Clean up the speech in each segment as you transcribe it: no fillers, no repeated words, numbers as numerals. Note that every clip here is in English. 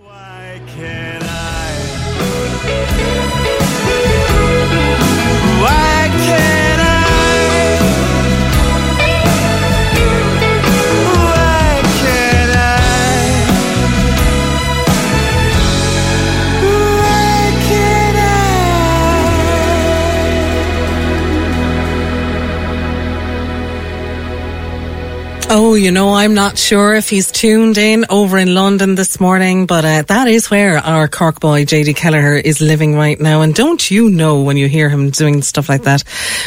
Why can't I? Why can't I? Oh, you know, I'm not sure if he's tuned in over in London this morning, but that is where our Cork boy J.D. Kelleher is living right now. And don't you know, when you hear him doing stuff like that,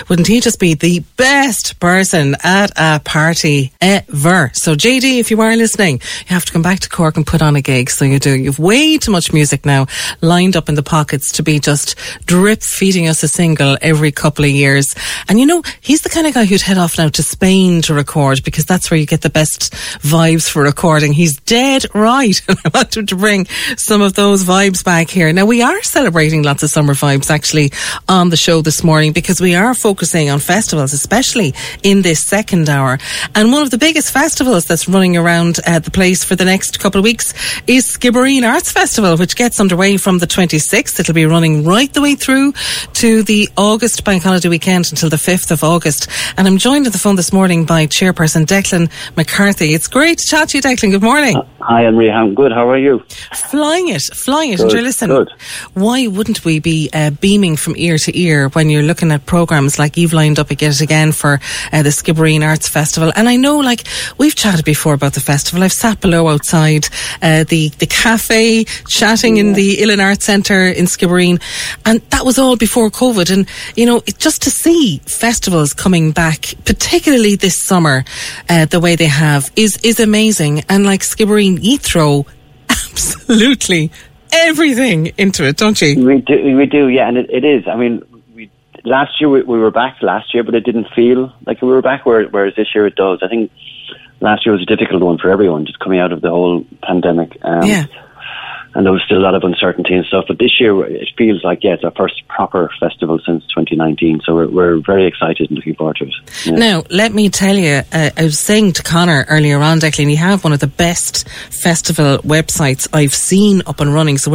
wouldn't he just be the best person at a party ever? So J.D., if you are listening, you have to come back to Cork and put on a gig. So you do. You've way too much music now lined up in the pockets to be just drip feeding us a single every couple of years. And you know, he's the kind of guy who'd head off now to Spain to record, because that's where you get the best vibes for recording. He's dead right. I want him to bring some of those vibes back here. Now, we are celebrating lots of summer vibes actually on the show this morning, because we are focusing on festivals, especially in this second hour. And one of the biggest festivals that's running around the place for the next couple of weeks is Skibbereen Arts Festival, which gets underway from the 26th. It'll be running right the way through to the August bank holiday weekend until the 5th of August. And I'm joined on the phone this morning by Chairperson Declan McCarthy. It's great to chat to you, Declan. Good morning. Hi, Elmarie. I'm good. How are you? Flying it. Good, and listen, good. Why wouldn't we be beaming from ear to ear when you're looking at programmes like you've lined up again for the Skibbereen Arts Festival? And I know, like, we've chatted before about the festival. I've sat below outside the cafe chatting in the Illin Arts Centre in Skibbereen, and that was all before COVID. And, you know, just to see festivals coming back, particularly this summer, the way they have is amazing. And like Skibbereen, you throw absolutely everything into it, don't you? We do, yeah, and it is. I mean, last year we were back last year, but it didn't feel like we were back, whereas this year it does. I think last year was a difficult one for everyone, just coming out of the whole pandemic. Yeah. And there was still a lot of uncertainty and stuff, but this year it feels like, yeah, it's our first proper festival since 2019, so we're very excited and looking forward to it. Yeah. Now, let me tell you, I was saying to Connor earlier on, Declan, you have one of the best festival websites I've seen up and running, so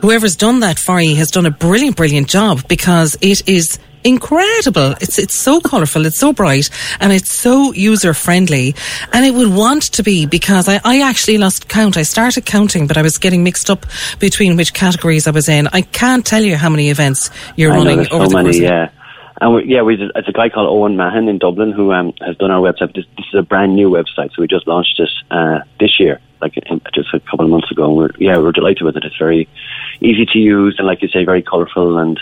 whoever's done that for you has done a brilliant job, because it is incredible. It's so colourful, it's so bright, and it's so user friendly, and it would want to be, because I actually lost count. I started counting, but I was getting mixed up between which categories I was in. I can't tell you how many events you're running over the course. Yeah. And it's a guy called Owen Mahan in Dublin who has done our website. This is a brand new website, so we just launched it this year, like just a couple of months ago, and we're delighted with it. It's very easy to use, and like you say, very colourful, and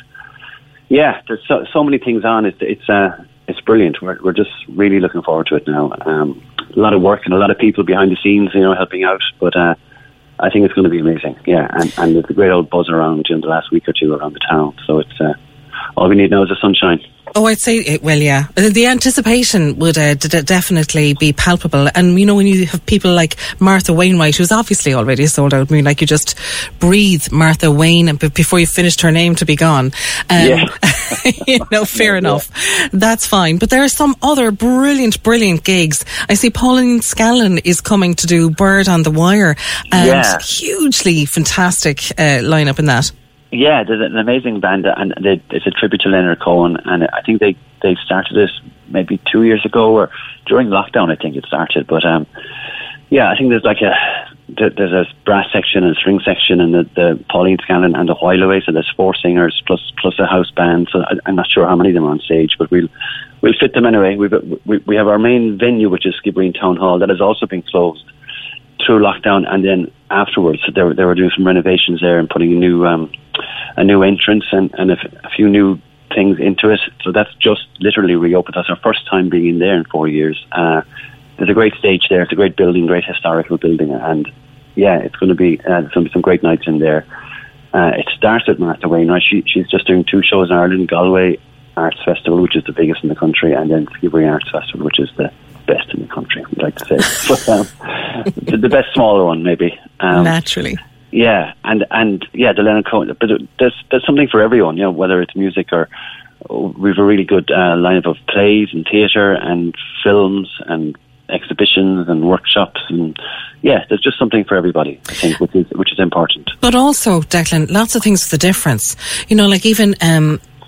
yeah, there's so many things on. It's brilliant. We're just really looking forward to it now. A lot of work and a lot of people behind the scenes, you know, helping out. But I think it's going to be amazing. Yeah, and there's a great old buzz around in the last week or two around the town. So it's all we need now is the sunshine. Oh, I'd say, yeah. The anticipation would definitely be palpable. And, you know, when you have people like Martha Wainwright, who's obviously already sold out, I mean, like, you just breathe Martha Wayne and before you finished her name to be gone. Yeah. You know, fair enough. Yeah. That's fine. But there are some other brilliant, brilliant gigs. I see Pauline Scanlon is coming to do Bird on the Wire. And hugely fantastic lineup in that. Yeah, they're an amazing band, and it's a tribute to Leonard Cohen, and I think they started this maybe 2 years ago, or during lockdown, I think it started, but yeah, I think there's like there's a brass section and a string section, and the Pauline Scanlon and the Hoyleway, so there's four singers plus a house band, so I'm not sure how many of them are on stage, but we'll fit them anyway. We have our main venue, which is Skibbereen Town Hall, that has also been closed through lockdown, and then afterwards they were doing some renovations there and putting a new entrance and a few new things into it. So that's just literally reopened. That's our first time being in there in 4 years. There's a great stage there. It's a great building, great historical building, and yeah, it's going to be some great nights in there. It starts at Martha Wainwright. She's just doing two shows in Ireland: Galway Arts Festival, which is the biggest in the country, and then Skibbereen Arts Festival, which is the best in the country, I'd like to say, but the best smaller one maybe. Naturally. Yeah, and yeah, the Leonard Cohen. But there's something for everyone, you know, whether it's music or we have a really good lineup of plays and theatre and films and exhibitions and workshops, and yeah, there's just something for everybody, I think, which is important. But also, Declan, lots of things for the difference. You know, like even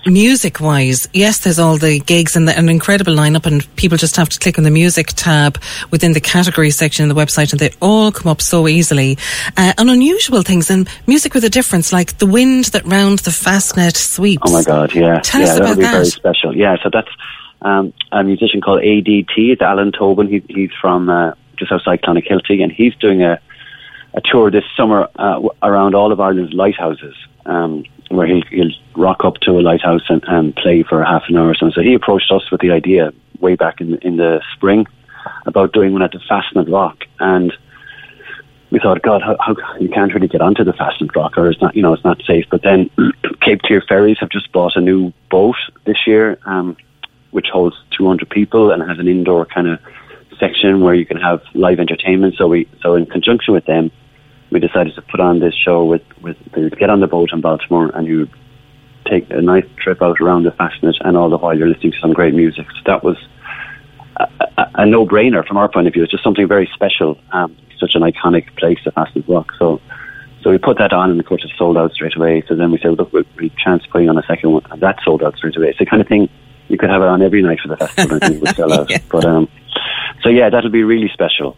music-wise, yes, there's all the gigs and an incredible lineup, and people just have to click on the music tab within the category section of the website, and they all come up so easily. And unusual things, and music with a difference, like the wind that round the Fastnet sweeps. Oh my God, yeah. Tell us about that. That'll be very special. Yeah, so that's a musician called ADT. It's Alan Tobin. He's from just outside Clonakilty, and he's doing a tour this summer around all of Ireland's lighthouses. Where he'll rock up to a lighthouse and play for half an hour or something. So he approached us with the idea way back in the spring about doing one at the Fastnet Rock, and we thought, God, how you can't really get onto the Fastnet Rock, or it's not safe. But then Cape Clear Ferries have just bought a new boat this year, which holds 200 people and has an indoor kind of section where you can have live entertainment. So in conjunction with them, we decided to put on this show with you'd get on the boat in Baltimore and you take a nice trip out around the Fastnet, and all the while you're listening to some great music. So that was a no-brainer from our point of view. It's just something very special. Such an iconic place, the Fastnet Rock. So we put that on, and of course it sold out straight away. So then we said, look, we'll chance putting on a second one, and that sold out straight away. It's the kind of thing you could have it on every night for the festival and it would sell out. Yeah. But so yeah, that'll be really special.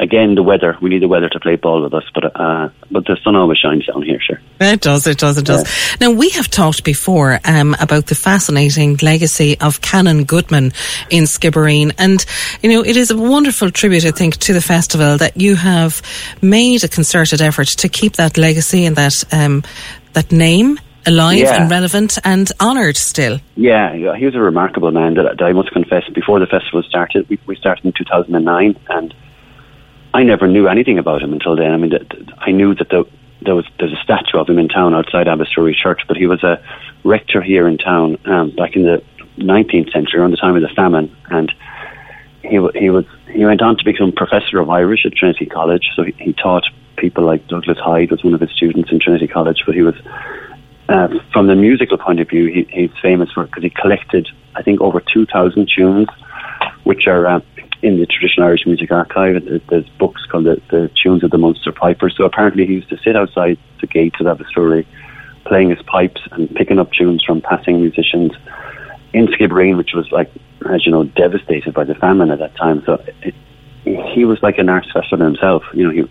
Again, the weather. We need the weather to play ball with us, but the sun always shines down here, sure. It does. Yeah. Now, we have talked before about the fascinating legacy of Canon Goodman in Skibbereen, and, you know, it is a wonderful tribute, I think, to the festival that you have made a concerted effort to keep that legacy and that name alive and relevant and honoured still. Yeah, he was a remarkable man that I must confess, before the festival started, we started in 2009, and I never knew anything about him until then. I mean, I knew that there's a statue of him in town outside Abbeystrewery Church, but he was a rector here in town back in the 19th century, around the time of the famine, and he went on to become Professor of Irish at Trinity College, so he taught people like Douglas Hyde, was one of his students in Trinity College, but he was, from the musical point of view, he's famous because he collected, I think, over 2,000 tunes, which are... in the traditional Irish music archive, there's books called the Tunes of the Munster Pipers. So apparently he used to sit outside the gates of Abbeystrewery, playing his pipes and picking up tunes from passing musicians in Skibbereen, which was, like, as you know, devastated by the famine at that time. So he was like an arts festival himself, you know.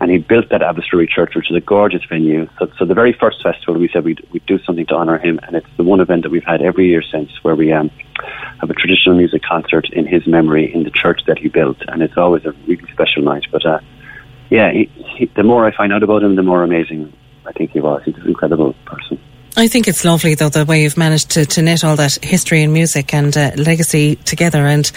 And he built that Abbeystrewery Church, which is a gorgeous venue. So the very first festival, we said we'd do something to honour him, and it's the one event that we've had every year since, where we have a traditional music concert in his memory in the church that he built, and it's always a really special night. But the more I find out about him, the more amazing I think he was. He's an incredible person. I think it's lovely, though, the way you've managed to knit all that history and music and legacy together. And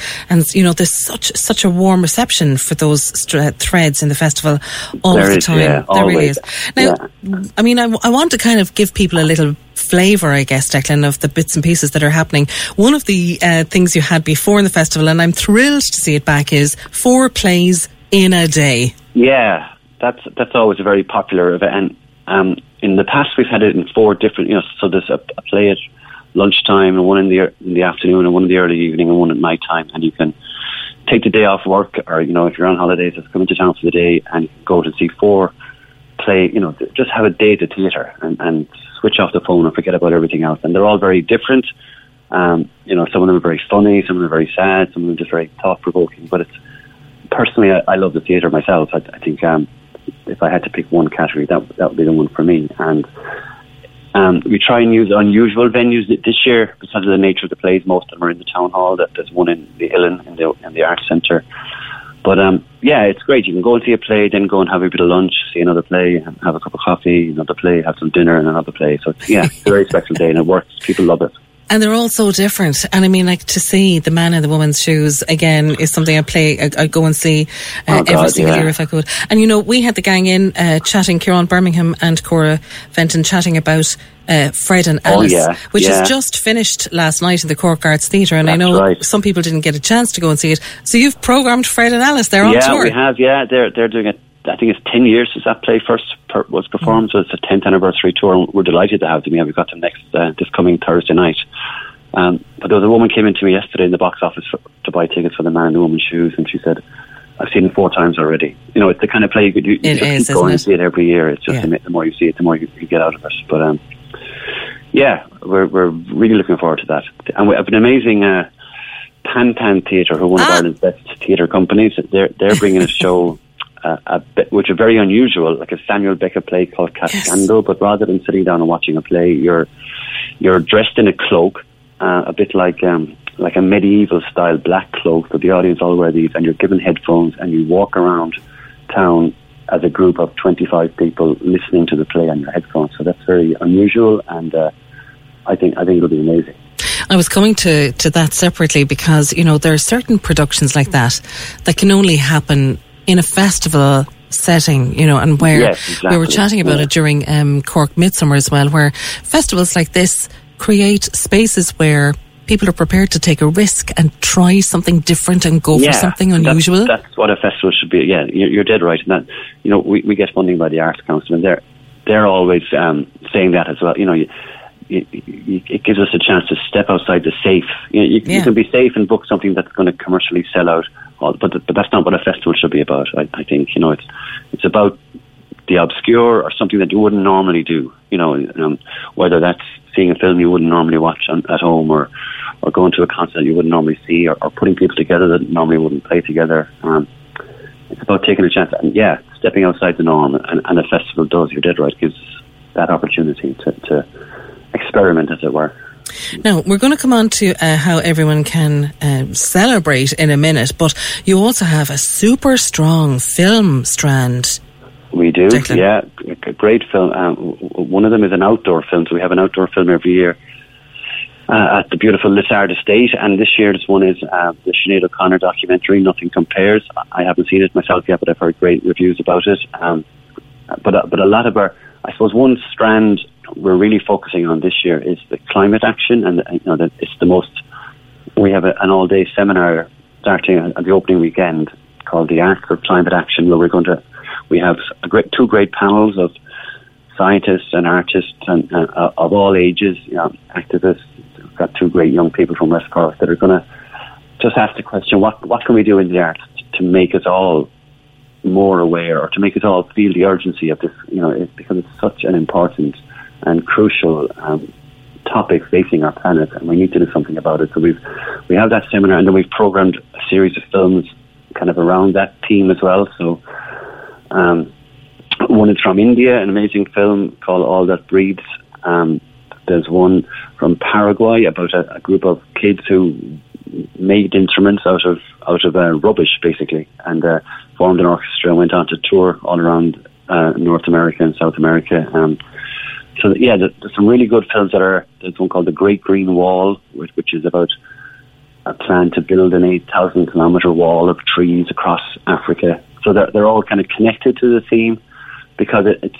you know, there's such a warm reception for those threads in the festival all there the is, time. Yeah, there always. Really is. Now, yeah. I mean, I want to kind of give people a little flavour, I guess, Declan, of the bits and pieces that are happening. One of the things you had before in the festival, and I'm thrilled to see it back, is 4 plays in a day. Yeah, that's always a very popular event. In the past, we've had it in 4 different, you know, so there's a play at lunchtime and one in the afternoon and one in the early evening and one at night time. And you can take the day off work or, you know, if you're on holidays, just come into town for the day and go to see 4 play, you know, just have a day at the theatre and switch off the phone and forget about everything else. And they're all very different. You know, some of them are very funny, some of them are very sad, some of them are just very thought-provoking. But it's personally, I love the theatre myself. I think... if I had to pick one category, that would be the one for me. And we try and use unusual venues this year because of the nature of the plays. Most of them are in the town hall. There's one in the Illin in the Arts Centre. But yeah, it's great. You can go and see a play, then go and have a bit of lunch, see another play, have a cup of coffee, another play, have some dinner, and another play. So yeah, it's a very special day, and it works. People love it. And they're all so different. And I mean, like, to see The Man in the Woman's Shoes again is something I go and see every single year if I could. And, you know, we had the gang in chatting, Kieran Birmingham and Cora Fenton chatting about Fred and Alice, which is just finished last night in the Cork Arts Theatre. And that's, I know, right, some people didn't get a chance to go and see it. So you've programmed Fred and Alice. They're on tour. Yeah, we have, yeah. They're doing it. I think it's 10 years since that play first was performed, so it's the 10th anniversary tour, and we're delighted to have them. Yeah, we've got them next this coming Thursday night. But there was a woman came in to me yesterday in the box office to buy tickets for The Man in the Woman's Shoes, and she said, I've seen it 4 times already. You know, it's the kind of play you just keep going and see it every year. It's just the more you see it, the more you get out of it. But yeah, we're really looking forward to that. And we have an amazing Pan Theatre, who are one of Ireland's best theatre companies. They're bringing a show... which are very unusual, like a Samuel Beckett play called Cat Scandal, but rather than sitting down and watching a play, you're dressed in a cloak, a bit like a medieval style black cloak, but the audience all wear these, and you're given headphones and you walk around town as a group of 25 people listening to the play on your headphones. So that's very unusual, and I think it'll be amazing. I was coming to that separately because, you know, there are certain productions like that can only happen in a festival setting, you know, and where we were chatting about it during Cork Midsummer as well, where festivals like this create spaces where people are prepared to take a risk and try something different and go for something unusual. That's what a festival should be. Yeah, you're dead right. And that, you know, we get funding by the Arts Council, and they're always saying that as well. You know, it gives us a chance to step outside the safe. You know, you can be safe and book something that's going to commercially sell out, but that's not what a festival should be about. I think, you know, it's about the obscure or something that you wouldn't normally do. You know, whether that's seeing a film you wouldn't normally watch at home, or going to a concert you wouldn't normally see, or putting people together that normally wouldn't play together. It's about taking a chance and stepping outside the norm. And a festival does. You're dead right. Gives that opportunity to experiment, as it were. Now, we're going to come on to how everyone can celebrate in a minute, but you also have a super strong film strand. We do, Declan. Yeah. A great film. One of them is an outdoor film, so we have an outdoor film every year at the beautiful Lissard Estate, and this year this one is the Sinead O'Connor documentary, Nothing Compares. I haven't seen it myself yet, but I've heard great reviews about it. But a lot of our, I suppose, one strand we're really focusing on this year is the climate action, and you know, it's the most. We have an all-day seminar starting at the opening weekend called "The Art of Climate Action," where we have two great panels of scientists and artists and of all ages, you know, activists. We've got 2 great young people from West Cork that are going to just ask the question: what can we do in the arts to make us all more aware, or to make us all feel the urgency of this? You know, because it's such an important and crucial topic facing our planet, and we need to do something about it. So we have that seminar, and then we've programmed a series of films kind of around that theme as well. So one is from India, an amazing film called All That Breathes. There's one from Paraguay about a group of kids who made instruments out of rubbish, basically, and formed an orchestra and went on to tour all around North America and South America. So yeah, there's some really good films that are. There's one called The Great Green Wall, which is about a plan to build an 8,000-kilometre wall of trees across Africa. So they're all kind of connected to the theme, because it's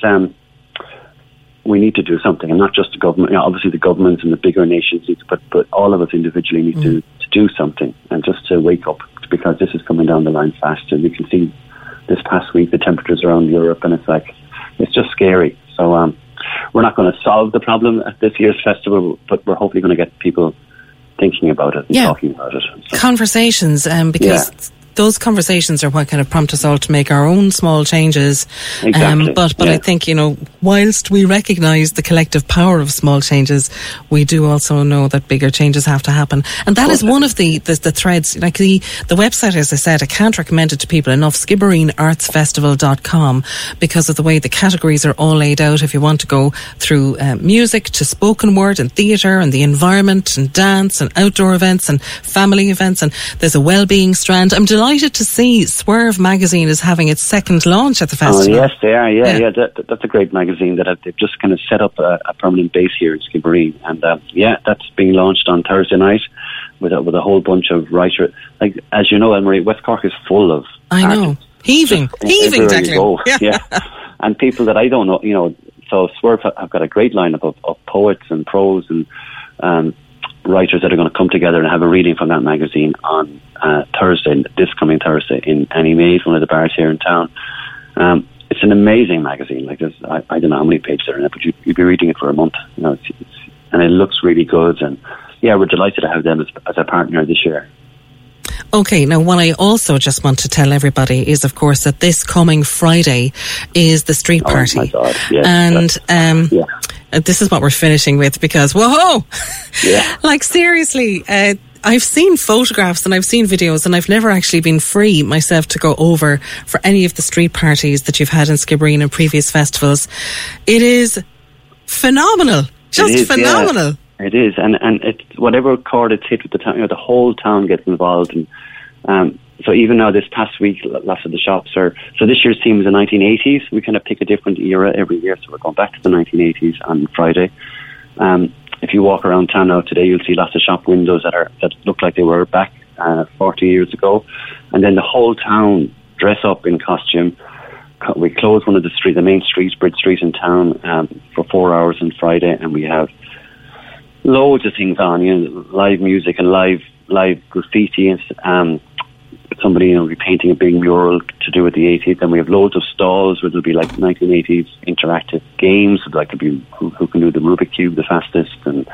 we need to do something, and not just the government. You know, obviously, the governments and the bigger nations need to, but all of us individually need to do something, and just to wake up, because this is coming down the line fast. And you can see this past week the temperatures around Europe, and it's like it's just scary. So we're not going to solve the problem at this year's festival, but we're hopefully going to get people thinking about it and talking about it. So, conversations, because. Yeah. Those conversations are what kind of prompt us all to make our own small changes. Exactly. But I think, you know, whilst we recognise the collective power of small changes, we do also know that bigger changes have to happen. And that is one of the threads. Like the website, as I said, I can't recommend it to people enough, skibbereenartsfestival.com, because of the way the categories are all laid out. If you want to go through music to spoken word and theatre and the environment and dance and outdoor events and family events, and there's a well-being strand. I'm delighted to see Swerve magazine is having its second launch at the festival. Oh yes, they are. That's a great magazine that they've just kind of set up a permanent base here in Skibbereen, and that's being launched on Thursday night with a whole bunch of writers. Like, as you know, Elmarie, West Cork is full of artists. heaving, Declan. And people that I don't know, you know. So Swerve have got a great lineup of poets and prose and writers that are going to come together and have a reading from that magazine on Thursday, this coming Thursday, in Annie Maid, one of the bars here in town. It's an amazing magazine. Like, I don't know how many pages are in it, but you'd be reading it for a month. You know, and it looks really good. And yeah, we're delighted to have them as a partner this year. Okay, now what I also just want to tell everybody is, of course, that this coming Friday is the street party. Oh my God, yes, this is what we're finishing with, because, whoa! Yeah. Like, seriously, I've seen photographs and I've seen videos, and I've never actually been free myself to go over for any of the street parties that you've had in Skibbereen and previous festivals. It is phenomenal. Phenomenal. Yeah, it is. And it's whatever chord it's hit with the town, you know, the whole town gets involved. And so even now, this past week, lots of the shops are... So this year's theme is the 1980s. We kind of pick a different era every year, so we're going back to the 1980s on Friday. If you walk around town now today, you'll see lots of shop windows that look like they were back 40 years ago. And then the whole town dress up in costume. We close one of the main streets, Bridge Street in town, for 4 hours on Friday, and we have loads of things on, you know, live music and live graffiti, and somebody, you know, will be painting a big mural to do with the 80s. Then we have loads of stalls where there'll be like 1980s interactive games, like to be who can do the Rubik's Cube the fastest, and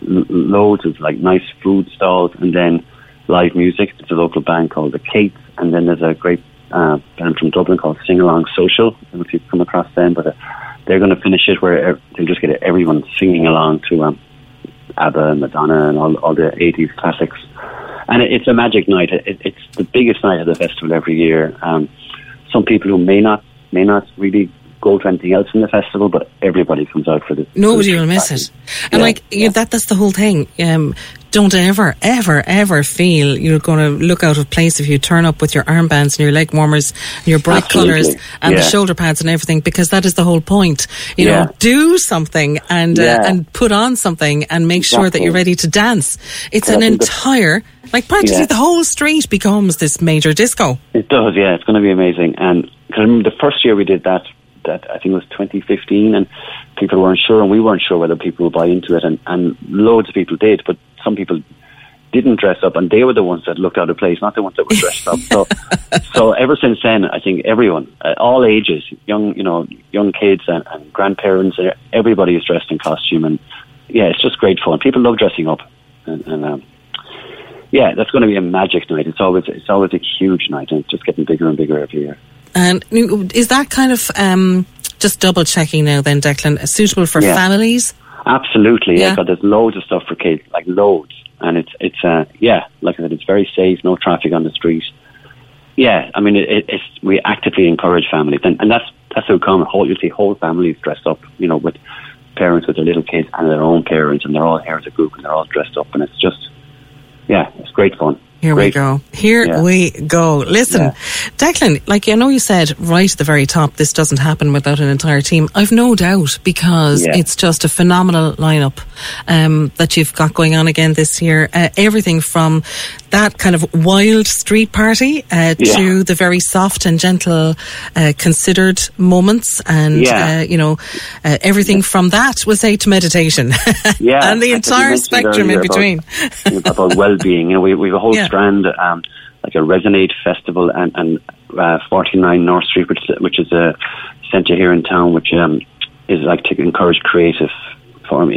loads of like nice food stalls, and then live music. There's a local band called the Kates, and then there's a great band from Dublin called Sing Along Social. I don't know if you've come across them, but they're going to finish it where they'll just get everyone singing along to ABBA and Madonna and all the 80s classics. And it's a magic night. It's the biggest night of the festival every year. Some people who may not really go to anything else in the festival, but everybody comes out for this. Nobody will miss it. And that's the whole thing. Don't ever, ever, ever feel you're going to look out of place if you turn up with your armbands and your leg warmers and your bright colours and the shoulder pads and everything, because that is the whole point. You know, do something and put on something and make sure that you're ready to dance. It's an entire... Like, practically the whole street becomes this major disco. It does, yeah. It's going to be amazing. And cause I remember the first year we did that I think it was 2015, and people weren't sure, and we weren't sure whether people would buy into it, and loads of people did, but some people didn't dress up, and they were the ones that looked out of place, not the ones that were dressed up. So ever since then, I think everyone, all ages, young kids and grandparents, everybody is dressed in costume, and yeah, it's just great fun. People love dressing up, and yeah, that's going to be a magic night. It's always a huge night, and it's just getting bigger and bigger every year. And is that kind of, just double checking now then, Declan, suitable for families? Absolutely, yeah. But there's loads of stuff for kids, like loads. And it's like I said, it's very safe, no traffic on the street. Yeah, I mean, we actively encourage families. And that's how common. You'll see whole families dressed up, you know, with parents with their little kids and their own parents, and they're all here as a group, and they're all dressed up. And it's just, yeah, it's great fun. Here Great. We go. Here yeah. we go. Listen, yeah. Declan, like I know you said right at the very top, this doesn't happen without an entire team. I've no doubt because yeah. it's just a phenomenal lineup that you've got going on again this year. Everything from that kind of wild street party yeah. to the very soft and gentle considered moments and, yeah. Everything yeah. from that, we'll say, to meditation. Yeah, and the entire spectrum in between. About well-being. We have a whole yeah. strand, like a Resonate Festival and 49 North Street, which is a centre here in town, which is like to encourage creative form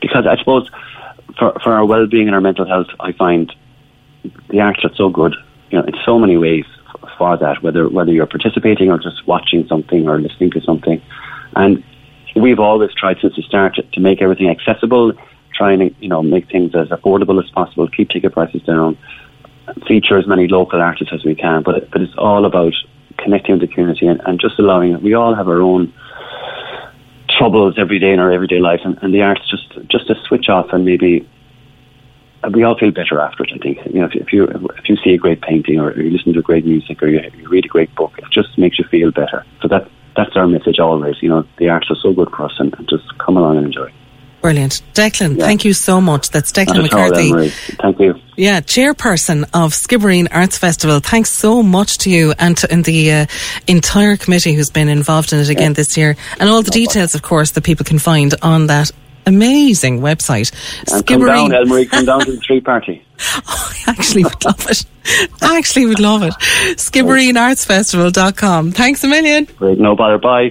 because I suppose for our well-being and our mental health, I find the arts are so good, in so many ways for that, whether you're participating or just watching something or listening to something. And we've always tried since the start to make everything accessible, try and make things as affordable as possible, keep ticket prices down, feature as many local artists as we can, but it's all about connecting with the community and just allowing it. We all have our own troubles every day in our everyday life, and the arts just to switch off, and maybe we all feel better after it. I think if you see a great painting or you listen to great music or you read a great book, it just makes you feel better. So that's our message always. The arts are so good for us, and just come along and enjoy. Brilliant. Declan, yeah. thank you so much. That's Declan McCarthy. All, thank you. Yeah, chairperson of Skibbereen Arts Festival. Thanks so much to you and the entire committee who's been involved in it again yeah. this year. And all the details, of course, that people can find on that amazing website. And Skibbereen. Come down, Elmarie, come down to the tree party. Oh, I actually would love it. Skibbereenartsfestival.com. Thanks a million. Great, no bother, bye.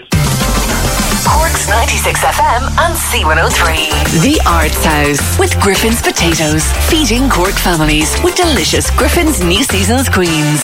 Cork's 96 FM and C103. The Arts House with Griffin's Potatoes. Feeding Cork families with delicious Griffin's New Season's Greens.